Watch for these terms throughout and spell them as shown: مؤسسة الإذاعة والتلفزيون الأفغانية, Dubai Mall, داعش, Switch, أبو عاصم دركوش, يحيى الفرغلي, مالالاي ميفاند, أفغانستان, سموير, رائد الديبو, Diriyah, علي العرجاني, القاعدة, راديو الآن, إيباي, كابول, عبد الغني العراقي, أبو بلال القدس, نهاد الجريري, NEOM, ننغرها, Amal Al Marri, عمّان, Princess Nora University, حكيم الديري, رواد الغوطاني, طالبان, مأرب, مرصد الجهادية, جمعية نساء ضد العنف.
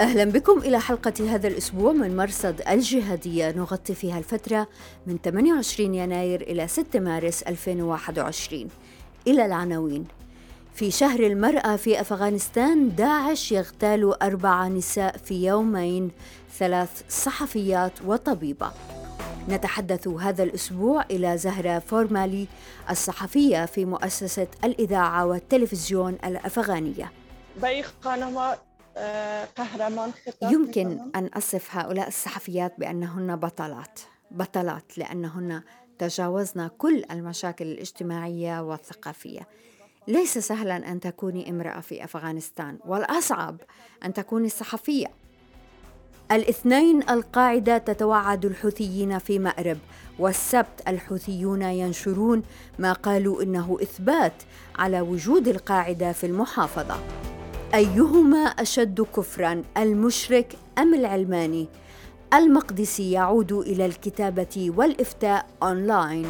أهلا بكم إلى حلقة هذا الأسبوع من مرصد الجهادية، نغطي فيها الفترة من 28 يناير إلى 6 مارس 2021. إلى العناوين: في شهر المرأة في أفغانستان، داعش يغتال 4 نساء في يومين، 3 صحفيات وطبيبة. نتحدث هذا الأسبوع إلى زهرة فورمالي، الصحفية في مؤسسة الإذاعة والتلفزيون الأفغانية. يمكن أن أصف هؤلاء الصحفيات بأنهن بطلات لأنهن تجاوزن كل المشاكل الاجتماعية والثقافية. ليس سهلا أن تكوني امرأة في أفغانستان، والأصعب أن تكوني صحفية. الاثنين: القاعدة تتوعد الحوثيين في مأرب، والسبت الحوثيون ينشرون ما قالوا إنه إثبات على وجود القاعدة في المحافظة. أيهما أشد كفراً، المشرك أم العلماني؟ المقدسي يعود إلى الكتابة والإفتاء أونلاين.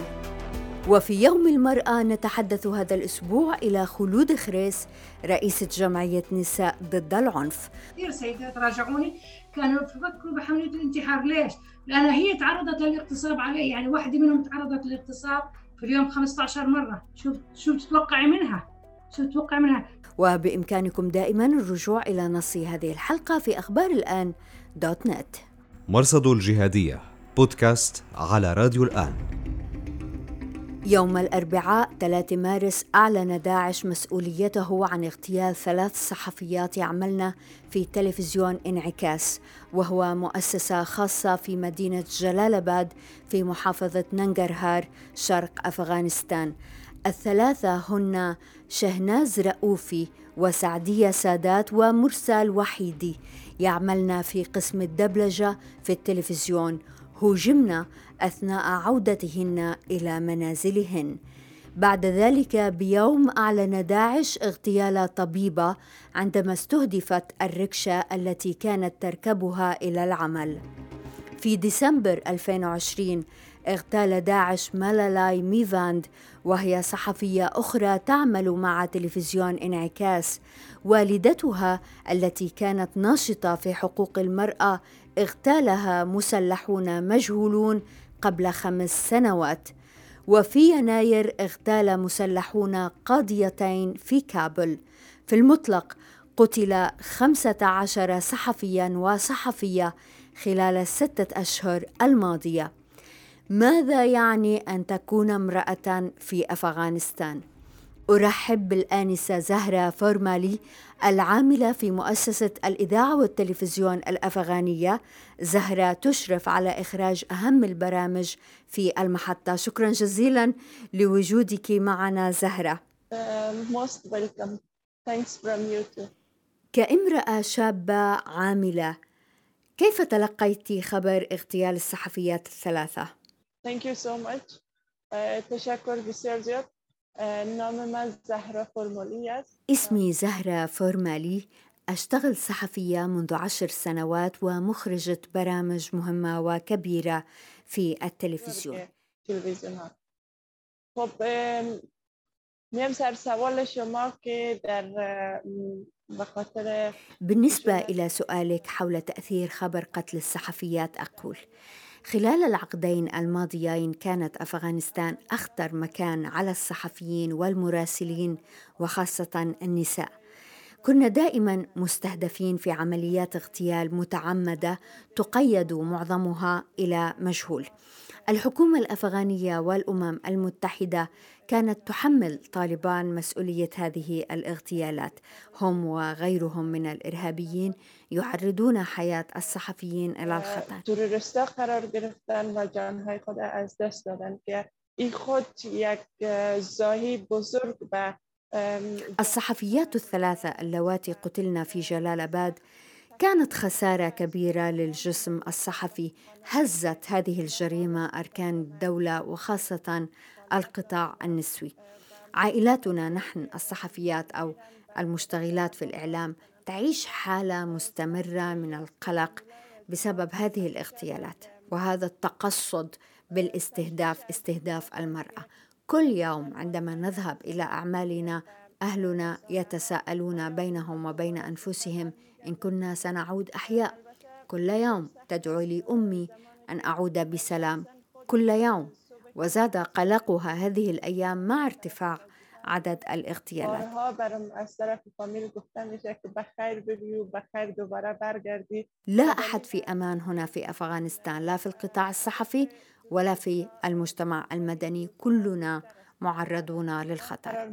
وفي يوم المرأة نتحدث هذا الأسبوع إلى خلود خريس، رئيسة جمعية نساء ضد العنف. كثير سيدات راجعوني كانوا يفكروا بحملة الانتحار. ليش؟ لأن هي تعرضت للاغتصاب علي، يعني واحدة منهم تعرضت للاغتصاب في اليوم 15 مرة. شو تتوقعي منها؟ وبإمكانكم دائما الرجوع إلى نص هذه الحلقة في أخبار الآن دوت نت. مرصد الجهادية، بودكاست على راديو الآن. يوم الأربعاء 3 مارس أعلن داعش مسؤوليته عن اغتيال 3 صحفيات يعملن في تلفزيون انعكاس، وهو مؤسسة خاصة في مدينة جلال آباد في محافظة ننغرهار شرق أفغانستان. 3 هن شهناز رؤوفي وسعدية سادات ومرسال وحيدي، يعملن في قسم الدبلجة في التلفزيون. هجمن أثناء عودتهن إلى منازلهن. بعد ذلك بيوم أعلن داعش اغتيال طبيبة عندما استهدفت الركشة التي كانت تركبها إلى العمل. في ديسمبر 2020 اغتال داعش مالالاي ميفاند، وهي صحفية أخرى تعمل مع تلفزيون انعكاس. والدتها التي كانت ناشطة في حقوق المرأة اغتالها مسلحون مجهولون قبل 5 سنوات. وفي يناير اغتال مسلحون قاضيتين في كابل. في المطلق قتل 15 صحفيا وصحفية خلال ال6 أشهر الماضية. ماذا يعني أن تكون امرأة في أفغانستان؟ أرحب بالآنسة زهرة فورمالي، العاملة في مؤسسة الإذاعة والتلفزيون الأفغانية. زهرة تشرف على إخراج أهم البرامج في المحطة. شكرا جزيلا لوجودك معنا زهرة. Most welcome. Thanks from you too. كامرأة شابة عاملة، كيف تلقيتِ خبر اغتيال الصحفيات 3؟ Thank you so much. تشكر بسيرجيو. نعم، زهرة فورمالي. اسمي زهرة فورمالي، أشتغل صحفية منذ 10 سنوات ومخرجة برامج مهمة وكبيرة في التلفزيون. بالنسبة إلى سؤالك حول تأثير خبر قتل الصحفيات، أقول خلال العقدين الماضيين كانت أفغانستان أخطر مكان على الصحفيين والمراسلين وخاصة النساء. كنا دائما مستهدفين في عمليات اغتيال متعمدة تقيد معظمها إلى مجهول. الحكومة الأفغانية والأمم المتحدة كانت تحمل طالبان مسؤولية هذه الاغتيالات. هم وغيرهم من الإرهابيين يعرضون حياة الصحفيين إلى الخطر. الصحفيات 3 اللواتي قتلن في جلال آباد كانت خسارة كبيرة للجسم الصحفي. هزت هذه الجريمة أركان الدولة وخاصة القطاع النسوي. عائلاتنا نحن الصحفيات أو المشتغلات في الإعلام تعيش حالة مستمرة من القلق بسبب هذه الاغتيالات وهذا التقصد بالاستهداف، استهداف المرأة. كل يوم عندما نذهب إلى أعمالنا أهلنا يتساءلون بينهم وبين أنفسهم إن كنا سنعود أحياء. كل يوم تدعو لي أمي أن أعود بسلام كل يوم. وزاد قلقها هذه الأيام مع ارتفاع عدد الاغتيالات. لا أحد في أمان هنا في أفغانستان، لا في القطاع الصحفي ولا في المجتمع المدني، كلنا معرضون للخطر.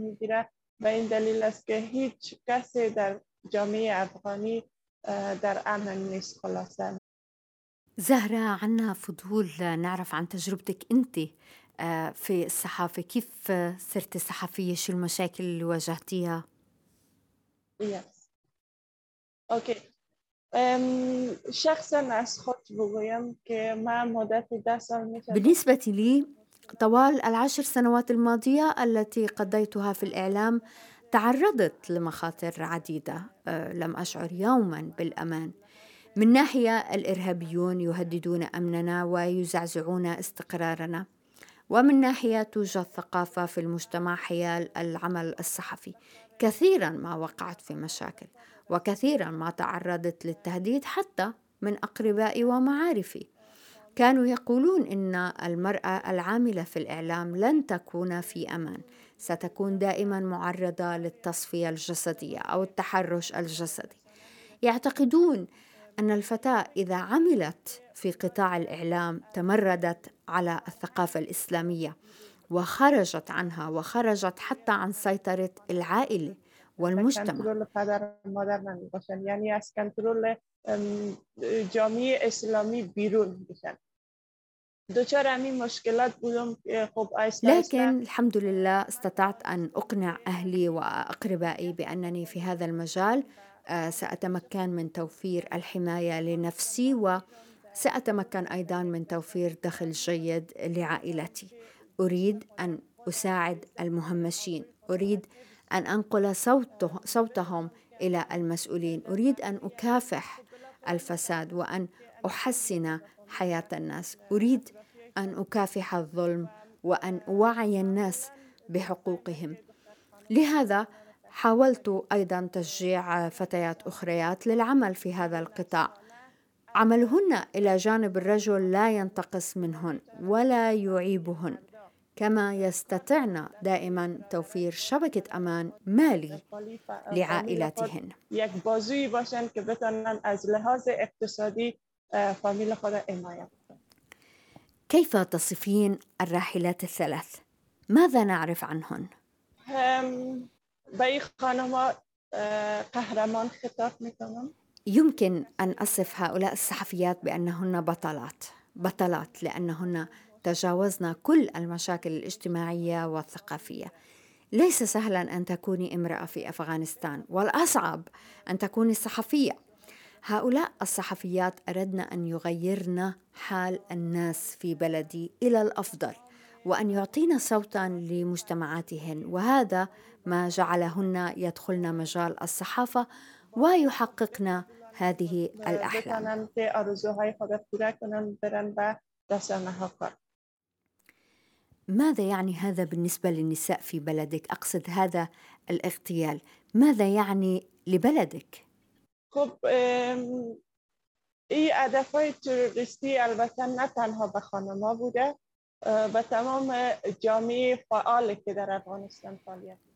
زهرة، عنا فضول نعرف عن تجربتك أنت في الصحافة. كيف صرت صحفية؟ شو المشاكل اللي واجهتيها؟ بالنسبة لي طوال 10 سنوات الماضية التي قضيتها في الإعلام تعرضت لمخاطر عديدة، لم أشعر يوما بالأمان. من ناحية الإرهابيون يهددون أمننا ويزعزعون استقرارنا، ومن ناحية توجد ثقافة في المجتمع حيال العمل الصحفي. كثيرا ما وقعت في مشاكل وكثيرا ما تعرضت للتهديد حتى من أقربائي ومعارفي. كانوا يقولون إن المرأة العاملة في الإعلام لن تكون في أمان، ستكون دائما معرضة للتصفية الجسدية أو التحرش الجسدي. يعتقدون أن الفتاة إذا عملت في قطاع الإعلام تمردت على الثقافة الإسلامية وخرجت عنها، وخرجت حتى عن سيطرة العائلة والمجتمع. يعني كنترول جامعه اسلامی بیرون بشن. لكن الحمد لله استطعت أن أقنع أهلي وأقربائي بأنني في هذا المجال سأتمكن من توفير الحماية لنفسي، وسأتمكن أيضا من توفير دخل جيد لعائلتي. أريد أن أساعد المهمشين، أريد أن أنقل صوتهم إلى المسؤولين، أريد أن أكافح الفساد وأن أحسن حياة الناس، أريد أن أكافح الظلم وأن أوعي الناس بحقوقهم. لهذا حاولت أيضا تشجيع فتيات أخريات للعمل في هذا القطاع. عملهن إلى جانب الرجل لا ينتقص منهن ولا يعيبهن، كما يستطعن دائما توفير شبكة أمان مالي لعائلاتهن. كيف تصفين الراحلات الثلاث؟ ماذا نعرف عنهن؟ يمكن أن أصف هؤلاء الصحفيات بأنهن بطلات، بطلات لأنهن تجاوزنا كل المشاكل الاجتماعية والثقافية. ليس سهلا أن تكوني امرأة في أفغانستان، والأصعب أن تكوني صحفية. هؤلاء الصحفيات أردنا أن يغيرن حال الناس في بلدي إلى الأفضل وأن يعطينا صوتا لمجتمعاتهن، وهذا ما جعلهن يدخلن مجال الصحافة ويحققن هذه الأحلام. ماذا يعني هذا بالنسبة للنساء في بلدك؟ أقصد هذا الاغتيال ماذا يعني لبلدك؟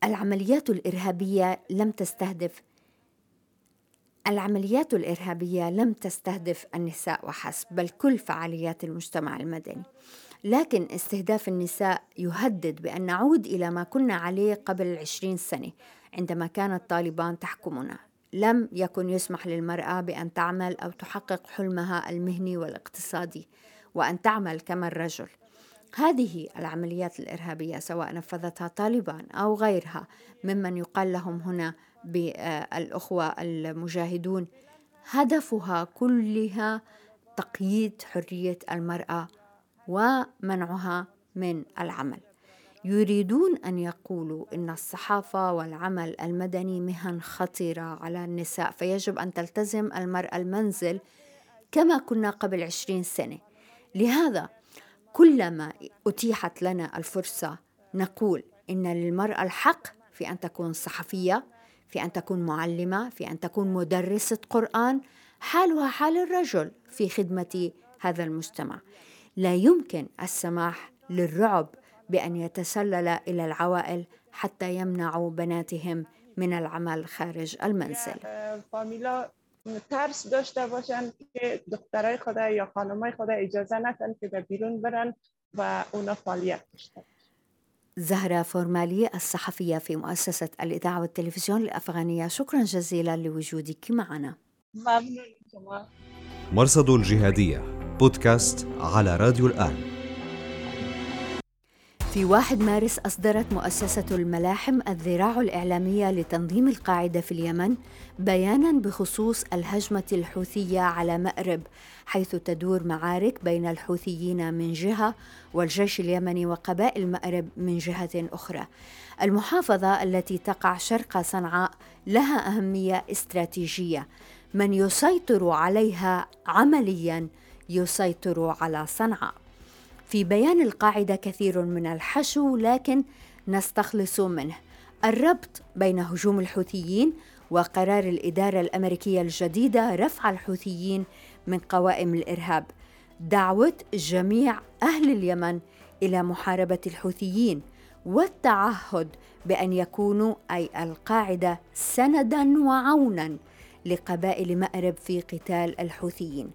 العمليات الإرهابية لم تستهدف النساء وحسب، بل كل فعاليات المجتمع المدني. لكن استهداف النساء يهدد بأن نعود إلى ما كنا عليه قبل 20 سنة عندما كانت طالبان تحكمنا. لم يكن يسمح للمرأة بأن تعمل أو تحقق حلمها المهني والاقتصادي وأن تعمل كما الرجل. هذه العمليات الإرهابية سواء نفذتها طالبان أو غيرها ممن يقال لهم هنا بالأخوة المجاهدون، هدفها كلها تقييد حرية المرأة ومنعها من العمل. يريدون أن يقولوا إن الصحافة والعمل المدني مهن خطيرة على النساء، فيجب أن تلتزم المرأة المنزل كما كنا قبل 20 سنة. لهذا كلما أتيحت لنا الفرصة نقول إن للمرأة الحق في أن تكون صحفية، في أن تكون معلمة، في أن تكون مدرسة قرآن، حالها حال الرجل في خدمة هذا المجتمع. لا يمكن السماح للرعب بأن يتسلل إلى العوائل حتى يمنعوا بناتهم من العمل خارج المنزل. ترس داشته باشن که دخترای خدا یا خانمای خدا اجازه ندن که به بیرون برن و اونا فعالیت داشتن. زهرة فورمالي الصحفية في مؤسسة الإذاعة والتلفزيون الأفغانية، شكرا جزيلا لوجودك معنا. مرصد الجهادية بودكاست على راديو الآن. في 1 مارس أصدرت مؤسسة الملاحم الذراع الإعلامية لتنظيم القاعدة في اليمن بياناً بخصوص الهجمة الحوثية على مأرب، حيث تدور معارك بين الحوثيين من جهة والجيش اليمني وقبائل مأرب من جهة أخرى. المحافظة التي تقع شرق صنعاء لها أهمية استراتيجية، من يسيطر عليها عملياً يسيطر على صنعاء. في بيان القاعدة كثير من الحشو، لكن نستخلص منه الربط بين هجوم الحوثيين وقرار الإدارة الأمريكية الجديدة رفع الحوثيين من قوائم الإرهاب، دعوة جميع أهل اليمن إلى محاربة الحوثيين، والتعهد بأن يكونوا أي القاعدة سنداً وعوناً لقبائل مأرب في قتال الحوثيين.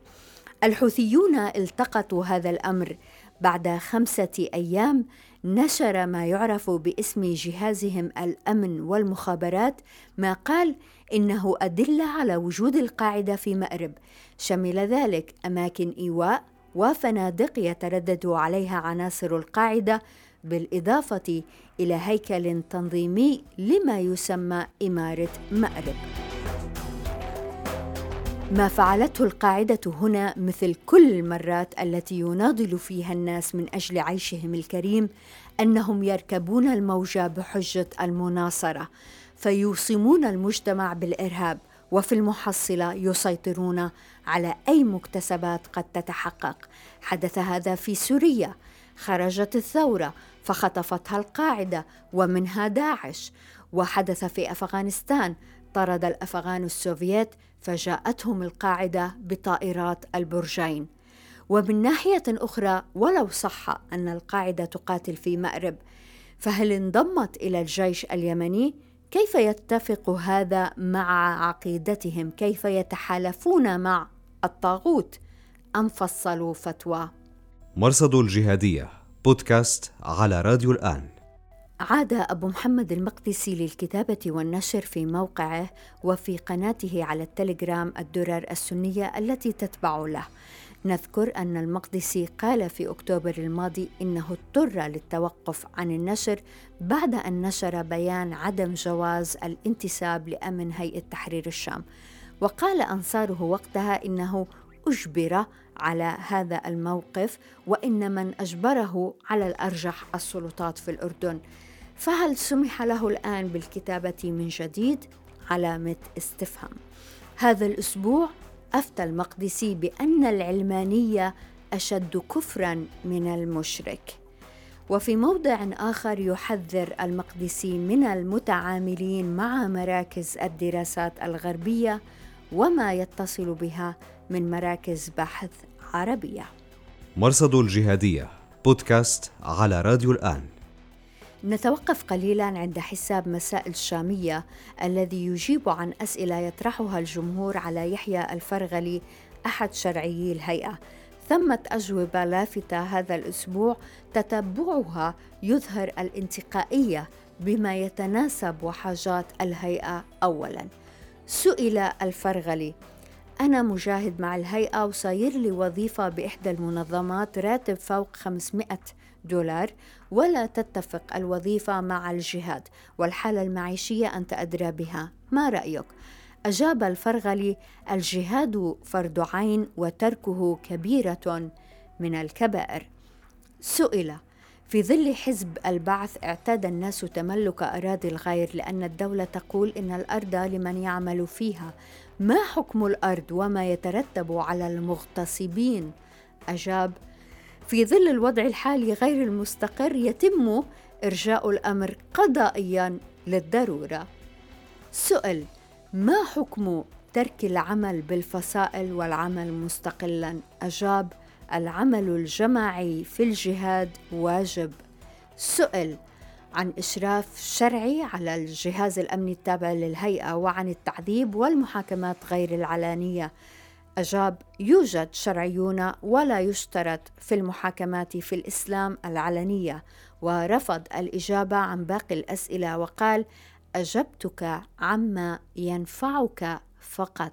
الحوثيون التقطوا هذا الأمر بعد 5 أيام. نشر ما يعرف باسم جهازهم الأمن والمخابرات ما قال إنه أدلة على وجود القاعدة في مأرب، شمل ذلك أماكن إيواء وفنادق يتردد عليها عناصر القاعدة، بالإضافة إلى هيكل تنظيمي لما يسمى إمارة مأرب. ما فعلته القاعدة هنا مثل كل المرات التي يناضل فيها الناس من أجل عيشهم الكريم أنهم يركبون الموجة بحجة المناصرة، فيوصمون المجتمع بالإرهاب، وفي المحصلة يسيطرون على أي مكتسبات قد تتحقق. حدث هذا في سوريا، خرجت الثورة فخطفتها القاعدة ومنها داعش، وحدث في أفغانستان، طرد الأفغان السوفييت فجاءتهم القاعدة بطائرات البرجين. ومن ناحية أخرى، ولو صح أن القاعدة تقاتل في مأرب، فهل انضمت إلى الجيش اليمني؟ كيف يتفق هذا مع عقيدتهم؟ كيف يتحالفون مع الطاغوت؟ أم فصلوا فتوى؟ مرصد الجهادية بودكاست على راديو الآن. عاد أبو محمد المقدسي للكتابة والنشر في موقعه وفي قناته على التليجرام الدرر السنية التي تتبع له. نذكر أن المقدسي قال في أكتوبر الماضي إنه اضطر للتوقف عن النشر بعد أن نشر بيان عدم جواز الانتساب لأمن هيئة تحرير الشام، وقال أنصاره وقتها إنه أجبر على هذا الموقف وإن من أجبره على الأرجح السلطات في الأردن. فهل سمح له الآن بالكتابة من جديد؟ علامة استفهام. هذا الأسبوع أفتى المقدسي بأن العلمانية أشد كفراً من المشرك. وفي موضع آخر يحذر المقدسي من المتعاملين مع مراكز الدراسات الغربية وما يتصل بها من مراكز بحث عربية. مرصد الجهادية بودكاست على راديو الآن. نتوقف قليلا عند حساب مسائل الشامية الذي يجيب عن أسئلة يطرحها الجمهور على يحيى الفرغلي أحد شرعيي الهيئة. ثمة أجوبة لافتة هذا الأسبوع تتبعها يظهر الانتقائية بما يتناسب وحاجات الهيئة. أولا، سئل الفرغلي: أنا مجاهد مع الهيئة وصاير لي وظيفة بإحدى المنظمات، راتب فوق $500، ولا تتفق الوظيفة مع الجهاد، والحالة المعيشية أنت أدرى بها، ما رأيك؟ أجاب الفرغلي: الجهاد فرض عين وتركه كبيرة من الكبائر. سئل: في ظل حزب البعث اعتاد الناس تملك أراضي الغير لأن الدولة تقول إن الأرض لمن يعمل فيها، ما حكم الأرض وما يترتب على المغتصبين؟ أجاب: في ظل الوضع الحالي غير المستقر يتم إرجاء الأمر قضائياً للضرورة. سئل: ما حكم ترك العمل بالفصائل والعمل مستقلاً؟ أجاب: العمل الجماعي في الجهاد واجب. سئل عن إشراف شرعي على الجهاز الأمني التابع للهيئة وعن التعذيب والمحاكمات غير العلانية. أجاب: يوجد شرعيون ولا يشترط في المحاكمات في الإسلام العلانية، ورفض الإجابة عن باقي الأسئلة وقال: أجبتك عما ينفعك فقط.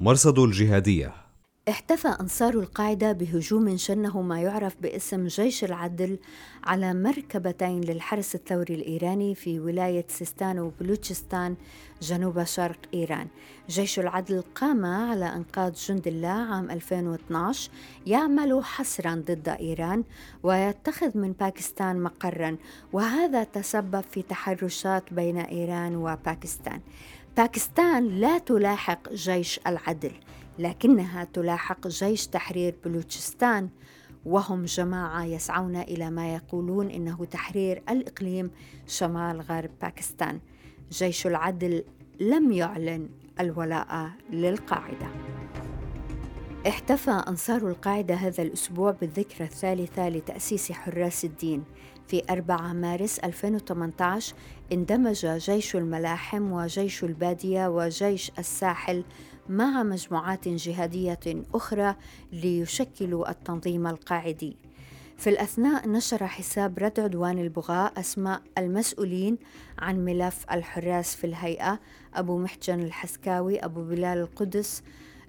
مرصد الجهادية. احتفى أنصار القاعدة بهجوم شنه ما يعرف باسم جيش العدل على مركبتين للحرس الثوري الإيراني في ولاية سيستان وبلوتشستان جنوب شرق إيران. جيش العدل قام على إنقاذ جند الله عام 2012، يعمل حصرا ضد إيران ويتخذ من باكستان مقرا، وهذا تسبب في تحرشات بين إيران وباكستان. باكستان لا تلاحق جيش العدل، لكنها تلاحق جيش تحرير بلوتشستان، وهم جماعة يسعون إلى ما يقولون إنه تحرير الإقليم شمال غرب باكستان. جيش العدل لم يعلن الولاء للقاعدة. احتفى أنصار القاعدة هذا الأسبوع بالذكرى الثالثة لتأسيس حراس الدين. في 4 مارس 2018 اندمج جيش الملاحم وجيش البادية وجيش الساحل مع مجموعات جهادية أخرى ليشكلوا التنظيم القاعدي. في الأثناء نشر حساب رد عدوان البغاء أسماء المسؤولين عن ملف الحراس في الهيئة: أبو محجن الحسكاوي، أبو بلال القدس،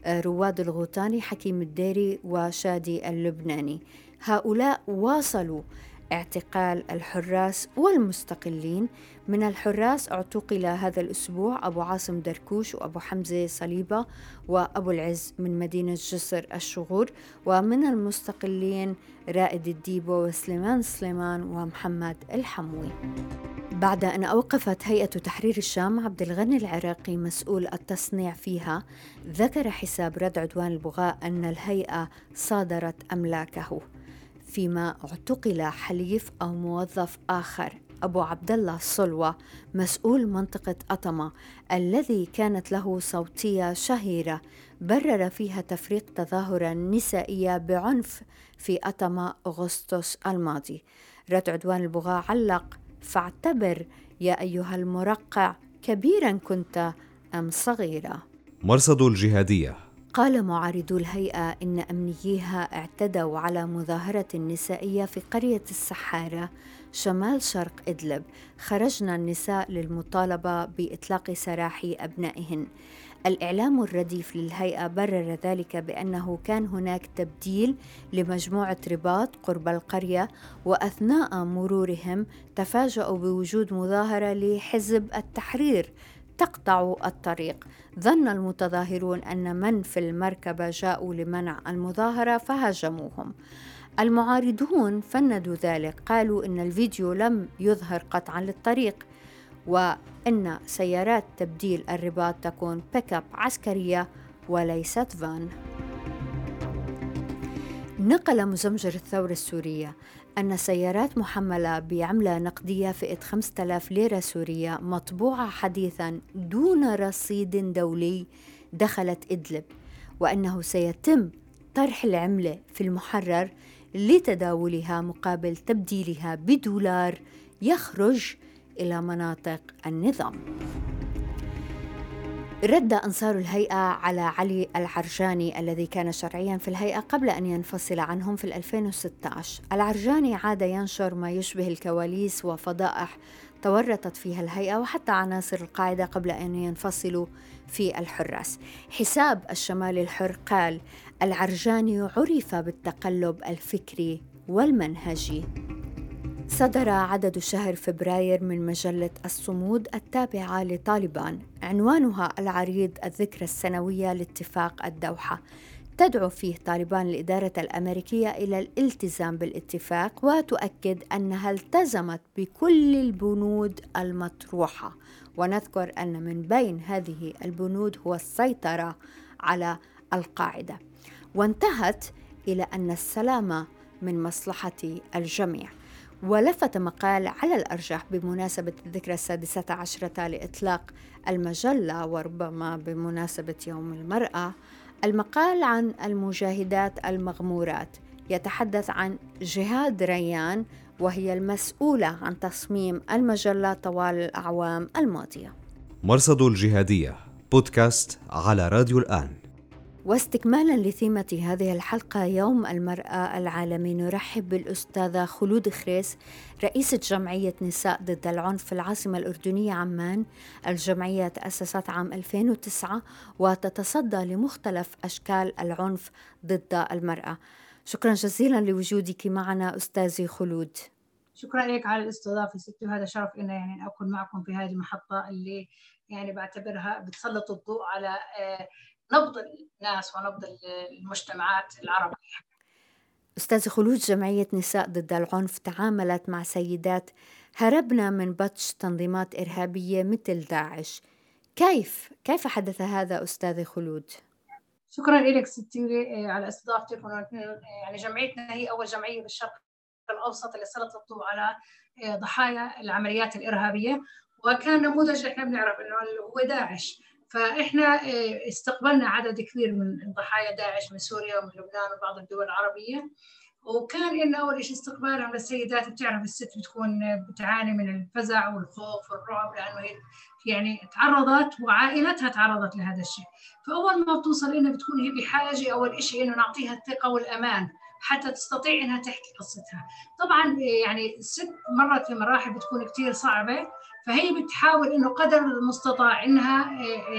رواد الغوطاني، حكيم الديري، وشادي اللبناني. هؤلاء واصلوا اعتقال الحراس والمستقلين. من الحراس اعتقل هذا الأسبوع أبو عاصم دركوش وأبو حمزة صليبة وأبو العز من مدينة جسر الشغور، ومن المستقلين رائد الديبو وسليمان سليمان ومحمد الحموي. بعد أن أوقفت هيئة تحرير الشام عبد الغني العراقي مسؤول التصنيع فيها، ذكر حساب رد عدوان البغاء أن الهيئة صادرت أملاكه، فيما اعتقل حليف أو موظف آخر أبو عبد الله الصلوة مسؤول منطقة أطمة الذي كانت له صوتية شهيرة برر فيها تفريق تظاهرة نسائية بعنف في أطمة أغسطس الماضي. رد عدوان البغاء علق: فاعتبر يا أيها المرقع كبيرا كنت أم صغيرا. مرصد الجهادية. قال معارضو الهيئة إن أمنييها اعتدوا على مظاهرة نسائية في قرية السحارة شمال شرق إدلب. خرجنا النساء للمطالبة بإطلاق سراح أبنائهن. الإعلام الرديف للهيئة برر ذلك بأنه كان هناك تبديل لمجموعة رباط قرب القرية، وأثناء مرورهم تفاجأوا بوجود مظاهرة لحزب التحرير تقطع الطريق. ظن المتظاهرون أن من في المركبة جاءوا لمنع المظاهرة فهاجموهم. المعارضون فندوا ذلك، قالوا إن الفيديو لم يظهر قطعا للطريق، وإن سيارات تبديل الرباط تكون بيك أب عسكرية وليست فان. نقل مزمجر الثورة السورية أن سيارات محملة بعملة نقدية فئة 5000 ليرة سورية مطبوعة حديثا دون رصيد دولي دخلت إدلب، وأنه سيتم طرح العملة في المحرر لتداولها مقابل تبديلها بدولار يخرج إلى مناطق النظام. رد أنصار الهيئة على علي العرجاني الذي كان شرعيا في الهيئة قبل أن ينفصل عنهم في 2016. العرجاني عاد ينشر ما يشبه الكواليس وفضائح تورطت فيها الهيئة وحتى عناصر القاعدة قبل أن ينفصلوا في الحراس. حساب الشمال الحر قال: العرجاني عرف بالتقلب الفكري والمنهجي. صدر عدد شهر فبراير من مجلة الصمود التابعة لطالبان عنوانها العريض الذكرى السنوية لاتفاق الدوحة، تدعو فيه طالبان الإدارة الأمريكية إلى الالتزام بالاتفاق، وتؤكد أنها التزمت بكل البنود المطروحة، ونذكر أن من بين هذه البنود هو السيطرة على القاعدة، وانتهت إلى أن السلام من مصلحة الجميع. ولفت مقال على الأرجح بمناسبة الذكرى 16 لإطلاق المجلة، وربما بمناسبة يوم المرأة، المقال عن المجاهدات المغمورات، يتحدث عن جهاد ريان وهي المسؤولة عن تصميم المجلة طوال الأعوام الماضية. مرصد الجهادية، بودكاست على راديو الآن. واستكمالا لثيمة هذه الحلقة يوم المرأة العالمي، نرحب بالأستاذة خلود خريس، رئيسة جمعية نساء ضد العنف في العاصمة الأردنية عمان. الجمعية تأسست عام 2009 وتتصدى لمختلف أشكال العنف ضد المرأة. شكرا جزيلا لوجودك معنا أستاذي خلود. شكرا لك على الاستضافة ستي، وهذا شرف إنه يعني أكون معكم في هذه المحطة اللي يعني بعتبرها بتسلط الضوء على نبض الناس ونبض المجتمعات العربية. أستاذ خلود، جمعية نساء ضد العنف تعاملت مع سيدات هربنا من بطش تنظيمات إرهابية مثل داعش، كيف حدث هذا أستاذ خلود؟ شكرا لك ستي على استضافتك. يعني جمعيتنا هي أول جمعية بالشرق الأوسط اللي سلطت الضوء على ضحايا العمليات الإرهابية، وكان نموذج إحنا بنعرف إنه هو داعش، فإحنا استقبلنا عدد كبير من ضحايا داعش من سوريا ومن لبنان وبعض الدول العربية. وكان إنه أول شيء استقبالهم للسيدات، بتعرف الست بتكون بتعاني من الفزع والخوف والرعب، لأنه هي يعني تعرضت وعائلتها تعرضت لهذا الشيء. فأول ما بتوصل إنها بتكون هي بحاجة أول شيء إنه نعطيها الثقة والأمان حتى تستطيع إنها تحكي قصتها. طبعا يعني الست مرت في مراحل بتكون كتير صعبة، فهي بتحاول إنه قدر المستطاع إنها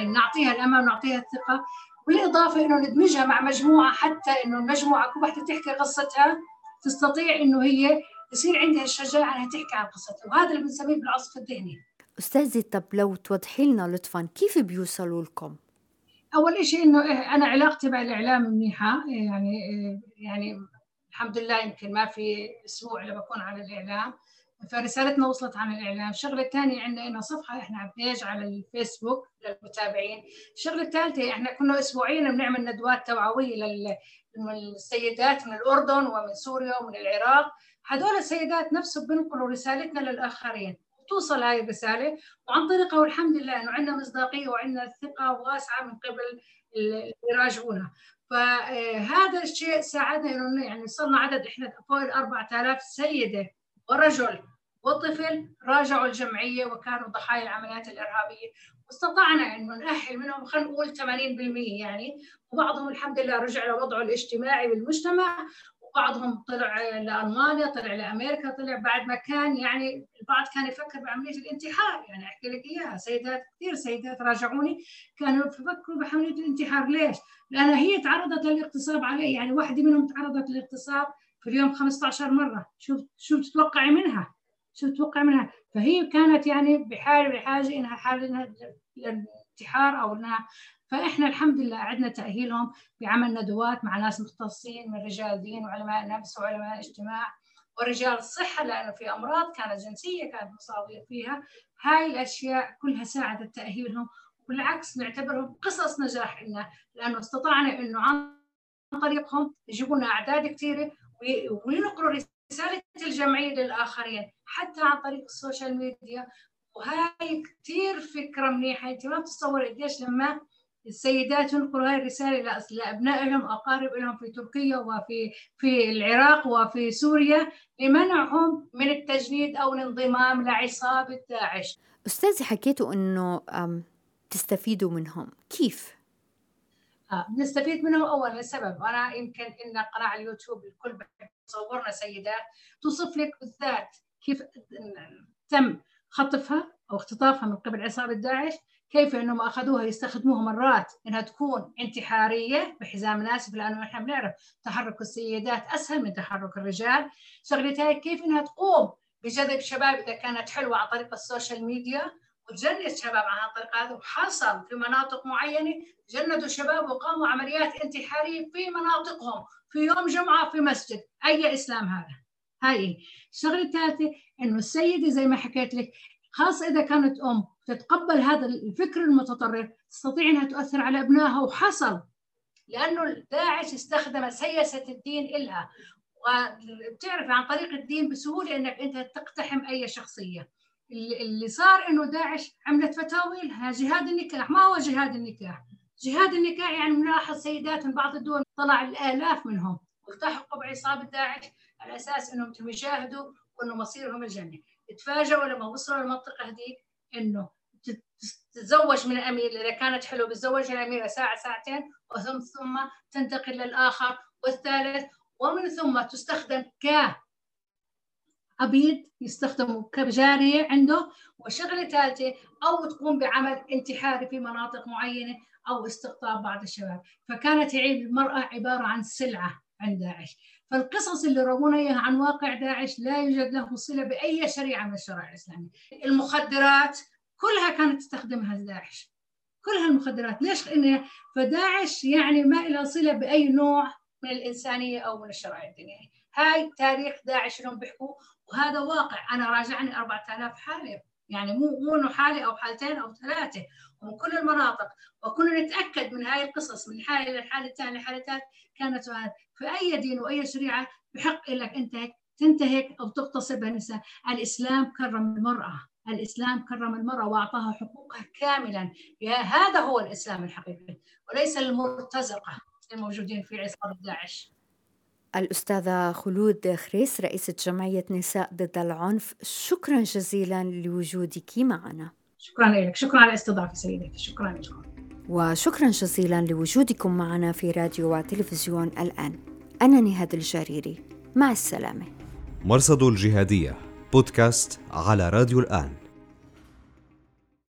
نعطيها الأمان ونعطيها الثقة، بالإضافة إنه ندمجها مع مجموعة، حتى إنه المجموعة كل واحدة تحكي قصتها تستطيع إنه هي يصير عندها الشجاعة إنها تحكي عن قصتها، وهذا اللي بنسميه بالعصف الذهني. أستاذي، طب لو توضحي لنا لطفاً كيف بيوصلوا لكم؟ أول شيء إنه أنا علاقتي مع الإعلام منيحة، يعني الحمد لله، يمكن ما في أسبوع اللي بكون على الإعلام، فرسالتنا وصلت عن الإعلام. الشغلة الثانية عندنا صفحة إحنا على بيج على الفيسبوك للمتابعين. الشغلة الثالثة إحنا كنا أسبوعيا بنعمل ندوات توعوية للسيدات من الأردن ومن سوريا ومن العراق. هذول السيدات نفسهم بنقلوا رسالتنا للآخرين، توصل هاي الرسالة، وعن طريقها والحمد لله إنه عندنا مصداقية وعندنا ثقة واسعة من قبل اللي يراجعونا. فهذا الشيء ساعدنا إنه يعني صرنا عدد إحنا فوق 4000 سيدة ورجل وطفل راجعوا الجمعية وكانوا ضحايا العمليات الإرهابية، واستطعنا أن نأهل منهم خلينا نقول 80% يعني، وبعضهم الحمد لله رجع لوضعه الاجتماعي بالمجتمع، وبعضهم طلع لألمانيا، طلع لأمريكا، طلع بعد ما كان يعني البعض كان يفكر بعملية الانتحار. يعني أحكي لك إياها، سيدات كثير سيدات راجعوني كانوا يفكروا بعملية الانتحار. ليش؟ لأن هي تعرضت للاغتصاب عليه، يعني واحدة منهم تعرضت للاغتصاب في اليوم 15 مرة. شو تتوقعي منها؟ فهي كانت يعني بحاجة إنها حالة الانتحار أو إنها. فإحنا الحمد لله عدنا تأهيلهم بعمل ندوات مع ناس مختصين من رجال دين وعلماء نفس وعلماء اجتماع ورجال صحة، لأنه في أمراض كانت جنسية كانت مصابين فيها. هاي الأشياء كلها ساعدت تأهيلهم، وبالعكس نعتبرهم قصص نجاح لنا، لأنه استطعنا إنه عن طريقهم يجيبونا أعداد كثيرة وينقلوا رسالة الجمعية للآخرين حتى عن طريق السوشيال ميديا. وهاي كتير فكرة منيحة، انت ما بتتصور قديش لما السيدات ينقلوا هاي الرسالة لأبنائهم أقارب لهم في تركيا وفي العراق وفي سوريا لمنعهم من التجنيد أو الانضمام لعصابة داعش. أستاذي، حكيتوا أنه تستفيدوا منهم، كيف؟ نستفيد منه. أولاً السبب أنا يمكن إن قناة على اليوتيوب الكل بتصورنا سيدات توصف لك بالذات كيف تم خطفها أو اختطافها من قبل عصابة داعش، كيف إنهم أخذوها يستخدموها مرات إنها تكون انتحارية بحزام مناسب، لأنه نحن بنعرف تحرك السيدات أسهل من تحرك الرجال. شغلتها كيف إنها تقوم بجذب شباب إذا كانت حلوة عن طريق السوشيال ميديا، وتجند الشباب عن طريق هذا، وحصل في مناطق معينه جندوا شباب وقاموا عمليات انتحاريه في مناطقهم في يوم جمعه في مسجد. اي اسلام هذا؟ هاي الشغله الثالثه انه السيده زي ما حكيت لك، خاصه اذا كانت ام تتقبل هذا الفكر المتطرف تستطيع انها تؤثر على ابنائها، وحصل لانه داعش استخدم سياسه الدين الها، وبتعرف عن طريق الدين بسهوله انك انت تقتحم اي شخصيه. اللي صار انه داعش عملت فتاوي لها جهاد النكاح. ما هو جهاد النكاح؟ جهاد النكاح يعني بنلاحظ سيدات من بعض الدول طلع الالاف منهم والتحقوا بعصابه داعش على اساس انهم يجاهدوا وانه مصيرهم الجنه. تفاجئوا لما وصلوا للمنطقه هذيك انه تتزوج من الامير، اذا كانت حلوه بتزوجها الاميره ساعه ساعتين وثم تنتقل للاخر والثالث، ومن ثم تستخدم ك أبيض يستخدموا كجارية عنده. وشغلة ثالثة أو تقوم بعمل انتحاري في مناطق معينة أو استقطاب بعض الشباب. فكانت المرأة عبارة عن سلعة عند داعش. فالقصص اللي رمونا إياها عن واقع داعش لا يوجد له صلة بأي شريعة من الشرائع الإسلامية. المخدرات كلها كانت تستخدمها داعش، كلها المخدرات. ليش؟ لأن فداعش يعني ما إلى صلة بأي نوع من الإنسانية أو من الشرائع الدينية. هاي تاريخ داعش اللي هم بيحكوه، وهذا واقع. أنا راجعني 4000 حالة، يعني مو حالة أو حالتين أو ثلاثة، ومن كل المناطق، وكنا نتأكد من هاي القصص من حالة للحالة الثانية لحالة ثالثة كانت هذا. فأي دين وأي شريعة بحق لك أنت تنتهك أو تغتصب النساء. الإسلام كرم المرأة، الإسلام كرم المرأة وأعطاها حقوقها كاملا. هذا هو الإسلام الحقيقي، وليس المرتزقة الموجودين في عصابة داعش. الأستاذة خلود خريس، رئيسة جمعية نساء ضد العنف، شكرا جزيلا لوجودك معنا. شكرا لك، شكرا على استضافتك سيدتي، شكرا لك. وشكرا جزيلا لوجودكم معنا في راديو وتلفزيون الآن. أنا نهاد الجريري، مع السلامة. مرصد الجهادية بودكاست على راديو الآن.